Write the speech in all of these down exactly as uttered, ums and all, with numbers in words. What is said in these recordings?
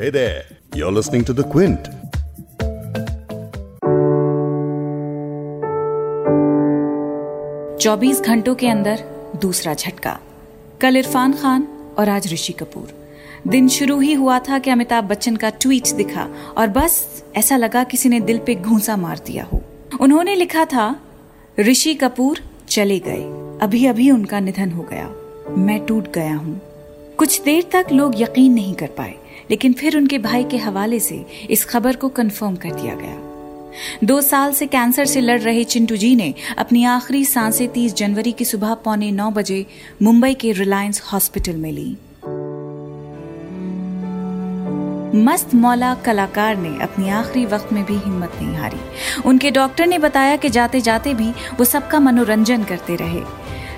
Hey there, you're listening to The Quint. चौबीस घंटों के अंदर दूसरा झटका। कल इरफान खान और आज ऋषि कपूर। दिन शुरू ही हुआ था कि अमिताभ बच्चन का ट्वीट दिखा और बस ऐसा लगा किसी ने दिल पे घूंसा मार दिया हो। उन्होंने लिखा था, ऋषि कपूर चले गए, अभी अभी उनका निधन हो गया, मैं टूट गया हूँ। कुछ देर तक लोग यकीन नहीं कर पाए, लेकिन फिर उनके भाई के हवाले से इस खबर को कंफर्म कर दिया गया। दो साल से कैंसर से लड़ रहे चिंटू जी ने अपनी आखिरी सांसें तीस जनवरी की सुबह पौने नौ बजे मुंबई के रिलायंस हॉस्पिटल में ली। मस्त मौला कलाकार ने अपनी आखिरी वक्त में भी हिम्मत नहीं हारी। उनके डॉक्टर ने बताया कि जाते जाते भी वो सबका मनोरंजन करते रहे।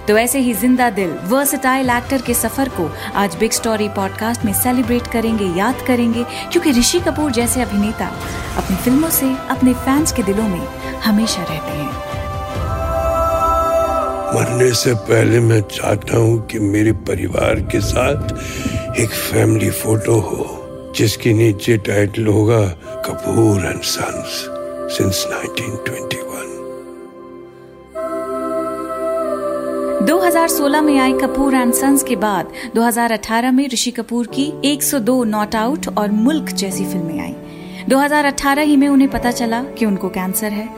तो ऐसे ही जिंदा दिल वर्सेटाइल एक्टर के सफर को आज बिग स्टोरी पॉडकास्ट में सेलिब्रेट करेंगे, याद करेंगे, क्योंकि ऋषि कपूर जैसे अभिनेता अपनी फिल्मों से अपने फैंस के दिलों में हमेशा रहते हैं। मरने से पहले मैं चाहता हूँ कि मेरे परिवार के साथ एक फैमिली फोटो हो, जिसके नीचे टाइटल होगा Kapoor and sons since nineteen twenty one. दो हज़ार सोलह में आई कपूर एंड सन्स के बाद दो हज़ार अठारह में ऋषि कपूर की एक सौ दो नॉट आउट और मुल्क जैसी फिल्में आई। दो हज़ार अठारह ही में उन्हें पता चला कि उनको कैंसर है।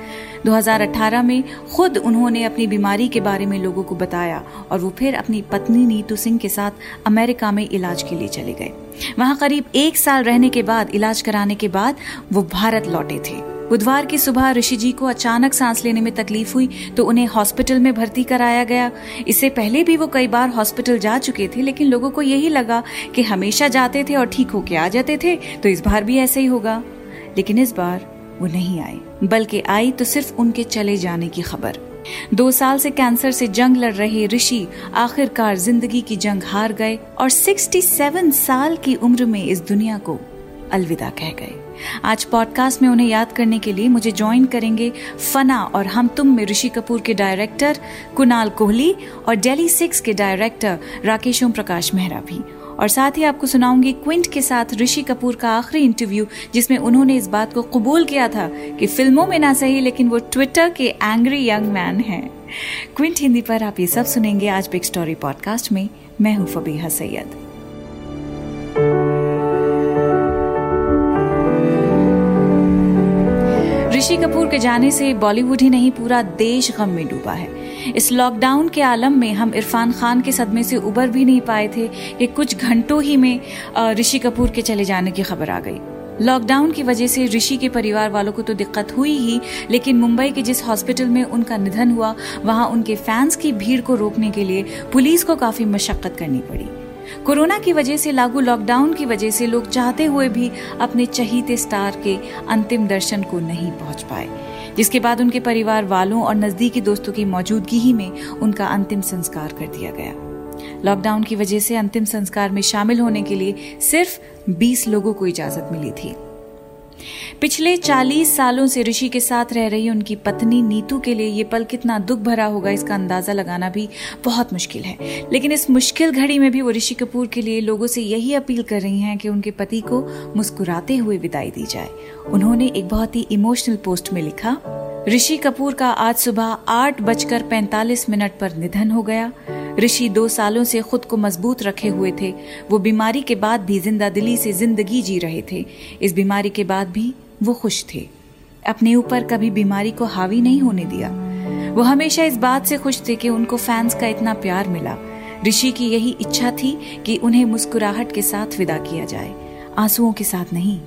दो हज़ार अठारह में खुद उन्होंने अपनी बीमारी के बारे में लोगों को बताया और वो फिर अपनी पत्नी नीतू सिंह के साथ अमेरिका में इलाज के लिए चले गए। वहाँ करीब एक साल रहने के बाद, इलाज कराने के बाद वो भारत लौटे थे। बुधवार की सुबह ऋषि जी को अचानक सांस लेने में तकलीफ हुई तो उन्हें हॉस्पिटल में भर्ती कराया गया। इससे पहले भी वो कई बार हॉस्पिटल जा चुके थे, लेकिन लोगों को यही लगा कि हमेशा जाते थे और ठीक होके आ जाते थे, तो इस बार भी ऐसे ही होगा। लेकिन इस बार वो नहीं आए, बल्कि आई तो सिर्फ उनके चले जाने की खबर। दो साल से कैंसर से जंग लड़ रहे ऋषि आखिरकार जिंदगी की जंग हार गए और सड़सठ साल की उम्र में इस दुनिया को अलविदा कह गए। आज पॉडकास्ट में उन्हें याद करने के लिए मुझे ज्वाइन करेंगे फना और हम तुम में ऋषि कपूर के डायरेक्टर कुणाल कोहली और डेली सिक्स के डायरेक्टर राकेश ओम प्रकाश मेहरा भी। और साथ ही आपको सुनाऊंगी क्विंट के साथ ऋषि कपूर का आखिरी इंटरव्यू, जिसमें उन्होंने इस बात को कबूल किया था कि फिल्मों में ना सही, लेकिन वो ट्विटर के एंग्री यंग मैन हैं। क्विंट हिंदी पर आप ये सब सुनेंगे आज बिग स्टोरी पॉडकास्ट में। मैं हूँ फबीहा सैयद। ऋषि कपूर के जाने से बॉलीवुड ही नहीं, पूरा देश गम में डूबा है। इस लॉकडाउन के आलम में हम इरफान खान के सदमे से उबर भी नहीं पाए थे कि कुछ घंटों ही में ऋषि कपूर के चले जाने की खबर आ गई। लॉकडाउन की वजह से ऋषि के परिवार वालों को तो दिक्कत हुई ही, लेकिन मुंबई के जिस हॉस्पिटल में उनका निधन हुआ, वहां उनके फैंस की भीड़ को रोकने के लिए पुलिस को काफी मशक्कत करनी पड़ी। कोरोना की वजह से लागू लॉकडाउन की वजह से लोग चाहते हुए भी अपने चहीते स्टार के अंतिम दर्शन को नहीं पहुंच पाए, जिसके बाद उनके परिवार वालों और नजदीकी दोस्तों की मौजूदगी ही में उनका अंतिम संस्कार कर दिया गया। लॉकडाउन की वजह से अंतिम संस्कार में शामिल होने के लिए सिर्फ बीस लोगों को इजाजत मिली थी। पिछले चालीस सालों से ऋषि के साथ रह रही उनकी पत्नी नीतू के लिए ये पल कितना दुख भरा होगा, इसका अंदाजा लगाना भी बहुत मुश्किल है। लेकिन इस मुश्किल घड़ी में भी वो ऋषि कपूर के लिए लोगों से यही अपील कर रही हैं कि उनके पति को मुस्कुराते हुए विदाई दी जाए। उन्होंने एक बहुत ही इमोशनल पोस्ट में लिखा, ऋषि कपूर का आज सुबह आठ बजकर पैंतालीस मिनट पर निधन हो गया। ऋषि दो सालों से खुद को मजबूत रखे हुए थे। वो बीमारी के बाद भी जिंदा दिली से जिंदगी जी रहे थे। इस बीमारी के बाद भी वो खुश थे, अपने ऊपर कभी बीमारी को हावी नहीं होने दिया। वो हमेशा इस बात से खुश थे कि उनको फैंस का इतना प्यार मिला। ऋषि की यही इच्छा थी कि उन्हें मुस्कुराहट के साथ विदा किया जाए, आंसुओं के साथ नहीं।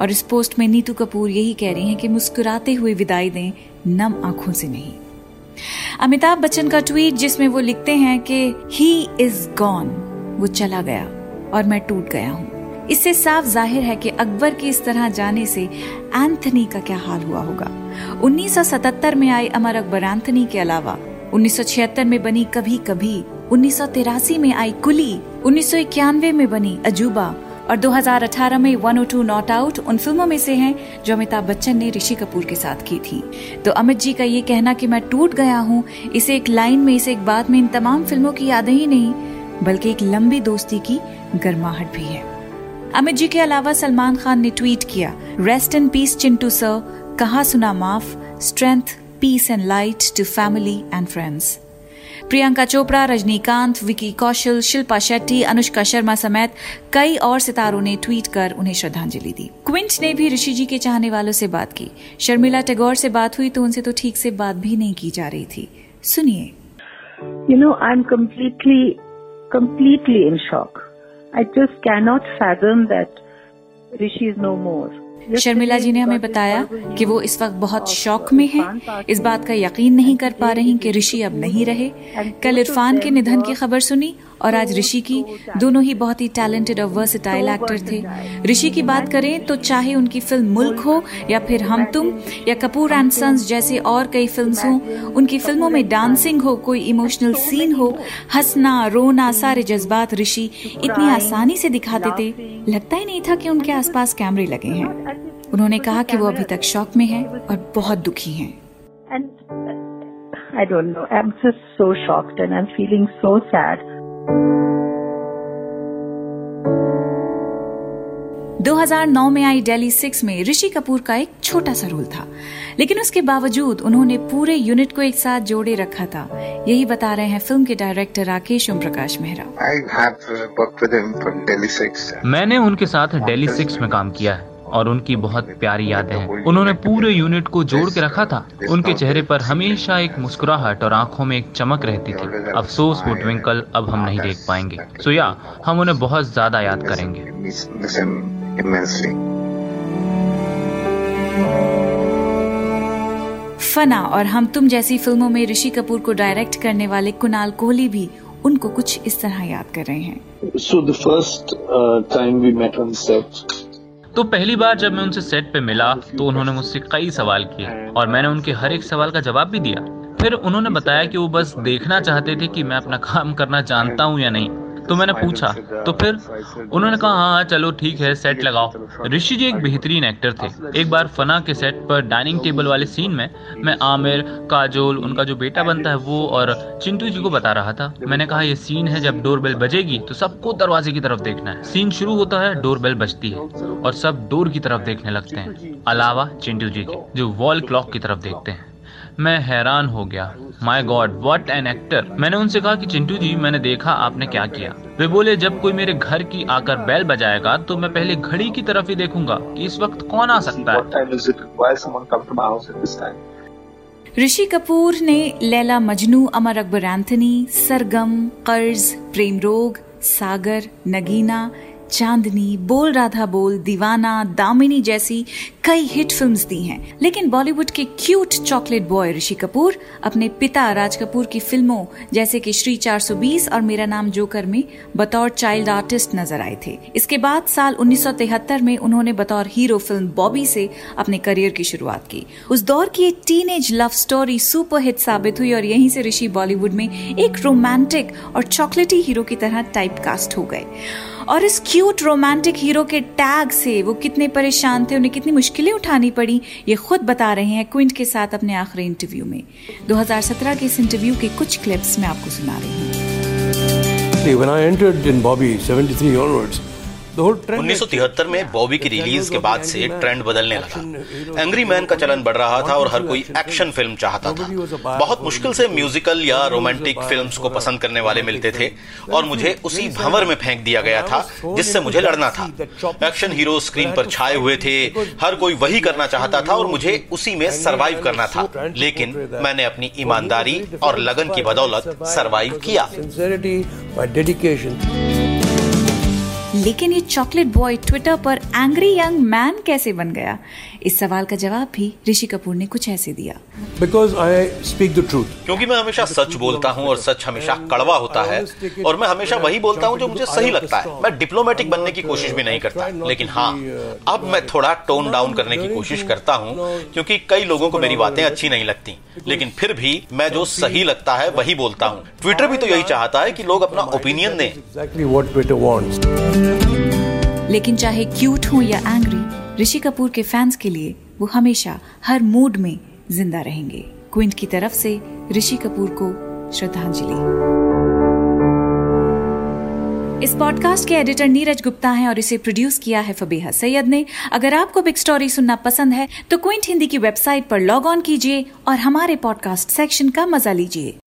और इस पोस्ट में नीतू कपूर यही कह रही हैं कि मुस्कुराते हुए विदाई दें, नम आंखों से नहीं। अमिताभ बच्चन का ट्वीट जिसमें वो लिखते हैं कि ही इज गॉन, वो चला गया और मैं टूट गया हूँ, इससे साफ जाहिर है कि अकबर के इस तरह जाने से एंथनी का क्या हाल हुआ होगा। उन्नीस सौ सतहत्तर में आई अमर अकबर एंथनी के अलावा उन्नीस सौ छिहत्तर में बनी कभी कभी, उन्नीस सौ तिरासी में आई कुली, उन्नीस सौ इक्यानवे में बनी अजूबा और दो हज़ार अठारह में एक सौ दो नॉट आउट उन फिल्मों में से हैं जो अमिताभ बच्चन ने ऋषि कपूर के साथ की थी। तो अमित जी का ये कहना कि मैं टूट गया हूँ, इसे एक लाइन में, इसे एक बात में, इन तमाम फिल्मों की यादें ही नहीं बल्कि एक लंबी दोस्ती की गर्माहट भी है। अमित जी के अलावा सलमान खान ने ट्वीट किया, rest in peace Chintu sir, कहां सुना माफ, strength peace and light to family and friends. Priyanka Chopra, Rajinikanth, Vicky Kaushal, Shilpa Shetty, Anushka Sharma समेत कई और सितारों ने ट्वीट कर उन्हें श्रद्धांजलि दी। क्विंट ने भी ऋषि जी के चाहने वालों से बात की। शर्मिला टैगोर से बात हुई तो उनसे तो ठीक से बात भी नहीं की जा रही थी। सुनिए। You know, I'm completely, completely in shock. I just cannot fathom that Rishi is no more. Sharmila ji ने हमें बताया कि वो इस वक्त बहुत शौक में हैं, इस बात का यकीन नहीं कर पा रही कि ऋषि अब नहीं रहे। कल इरफान के निधन की खबर सुनी और आज ऋषि की। दोनों ही बहुत ही टैलेंटेड और वर्सेटाइल एक्टर थे। ऋषि की बात करें तो चाहे उनकी फिल्म मुल्क हो या फिर हम तुम या कपूर एंड सन्स जैसे और कई फिल्म्स हों, उनकी फिल्मों में डांसिंग हो, कोई इमोशनल सीन हो, हंसना रोना, सारे जज्बात ऋषि इतनी आसानी से दिखाते थे, लगता ही नहीं था कि उनके आसपास कैमरे लगे हैं। उन्होंने कहा कि वो अभी तक शॉक में हैं और बहुत दुखी हैं। I don't know, I'm just so shocked and I'm feeling so sad. दो हज़ार नौ में आई डेली सिक्स में ऋषि कपूर का एक छोटा सा रोल था, लेकिन उसके बावजूद उन्होंने पूरे यूनिट को एक साथ जोड़े रखा था। यही बता रहे हैं फिल्म के डायरेक्टर राकेश ओम प्रकाश मेहरा। मैंने उनके साथ डेली सिक्स में काम किया है और उनकी बहुत प्यारी यादें हैं। उन्होंने पूरे यूनिट को जोड़ के रखा था। उनके चेहरे पर हमेशा एक मुस्कुराहट और आंखों में एक चमक रहती थी। अफसोस वो ट्विंकल अब हम नहीं देख पाएंगे। सो या हम उन्हें बहुत ज्यादा याद करेंगे। फना और हम तुम जैसी फिल्मों में ऋषि कपूर को डायरेक्ट करने वाले कुणाल कोहली भी उनको कुछ इस तरह याद कर रहे हैं। So the first time we met on set, तो पहली बार जब मैं उनसे सेट पे मिला तो उन्होंने मुझसे कई सवाल किए और मैंने उनके हर एक सवाल का जवाब भी दिया। फिर उन्होंने बताया कि वो बस देखना चाहते थे कि मैं अपना काम करना जानता हूँ या नहीं। तो मैंने पूछा तो फिर उन्होंने कहा हाँ चलो ठीक है सेट लगाओ। ऋषि जी एक बेहतरीन एक्टर थे। एक बार फना के सेट पर डाइनिंग टेबल वाले सीन में मैं आमिर, काजोल, उनका जो बेटा बनता है वो, और चिंटू जी को बता रहा था। मैंने कहा ये सीन है जब डोरबेल बजेगी तो सबको दरवाजे की तरफ देखना है। सीन शुरू होता है, डोरबेल बजती है और सब डोर की तरफ देखने लगते हैं, अलावा चिंटू जी के जो वॉल क्लॉक की तरफ देखते हैं। मैं हैरान हो गया, my god what an actor. मैंने उनसे कहा कि चिंटू जी मैंने देखा आपने क्या किया। वे बोले जब कोई मेरे घर की आकर बेल बजाएगा तो मैं पहले घड़ी की तरफ ही देखूंगा कि इस वक्त कौन आ सकता है। ऋषि कपूर ने लैला मजनू, अमर अकबर एंथनी, सरगम, कर्ज, प्रेम रोग, सागर, नगीना, चांदनी, बोल राधा बोल, दीवाना, दामिनी जैसी कई हिट फिल्म्स दी हैं। लेकिन बॉलीवुड के cute chocolate boy Rishi Kapoor अपने पिता राज कपूर की फिल्मों जैसे कि श्री चार सौ बीस और मेरा नाम जोकर में बतौर चाइल्ड आर्टिस्ट नजर आए थे। इसके बाद साल उन्नीस सौ तिहत्तर में उन्होंने बतौर हीरो फिल्म बॉबी से अपने करियर की शुरुआत की। उस दौर की एक टीनेज लव स्टोरी सुपरहिट साबित हुई और यहीं से ऋषि बॉलीवुड में एक रोमांटिक और चॉकलेटी हीरो की तरह टाइपकास्ट हो गए। और इस क्यूट रोमांटिक हीरो के टैग से वो कितने परेशान थे, उन्हें कितनी मुश्किलें उठानी पड़ी, ये खुद बता रहे हैं क्विंट के साथ अपने आखिरी इंटरव्यू में। दो हज़ार सत्रह के इस इंटरव्यू के कुछ क्लिप्स मैं आपको सुना रही हूँ। When I entered in Bobby seventy three onwards, उन्नीस सौ तिहत्तर में बॉबी की रिलीज के बाद से ट्रेंड बदलने लगा। एंग्री मैन का चलन बढ़ रहा था और हर कोई एक्शन फिल्म चाहता था। बहुत मुश्किल से म्यूजिकल या रोमांटिक फिल्म्स को पसंद करने वाले मिलते थे और मुझे उसी भंवर में फेंक दिया गया था जिससे मुझे लड़ना था। एक्शन हीरो स्क्रीन पर छाए हुए थे, हर कोई वही करना चाहता था और मुझे उसी में सर्वाइव करना था, लेकिन मैंने अपनी ईमानदारी और लगन की बदौलत सर्वाइव किया। लेकिन ये चॉकलेट बॉय ट्विटर पर एंग्री यंग मैन कैसे बन गया? इस सवाल का जवाब भी ऋषि कपूर ने कुछ ऐसे दिया। Because I speak the truth. क्योंकि मैं हमेशा सच बोलता हूँ और सच हमेशा कड़वा होता है और मैं हमेशा वही बोलता हूँ जो मुझे सही लगता है। मैं डिप्लोमेटिक बनने की कोशिश भी नहीं करता, लेकिन हाँ अब मैं थोड़ा टोन डाउन करने की कोशिश करता हूँ क्योंकि कई लोगों को मेरी बातें अच्छी नहीं लगती, लेकिन फिर भी मैं जो सही लगता है वही बोलता हूँ। ट्विटर भी तो यही चाहता है कि लोग अपना ओपिनियन दें। लेकिन चाहे क्यूट हो या एंग्री, ऋषि कपूर के फैंस के लिए वो हमेशा हर मूड में जिंदा रहेंगे। क्विंट की तरफ से ऋषि कपूर को श्रद्धांजलि। इस पॉडकास्ट के एडिटर नीरज गुप्ता हैं और इसे प्रोड्यूस किया है फबेहा सैयद ने। अगर आपको बिग स्टोरी सुनना पसंद है तो क्विंट हिंदी की वेबसाइट पर लॉग ऑन कीजिए और हमारे पॉडकास्ट सेक्शन का मजा लीजिए।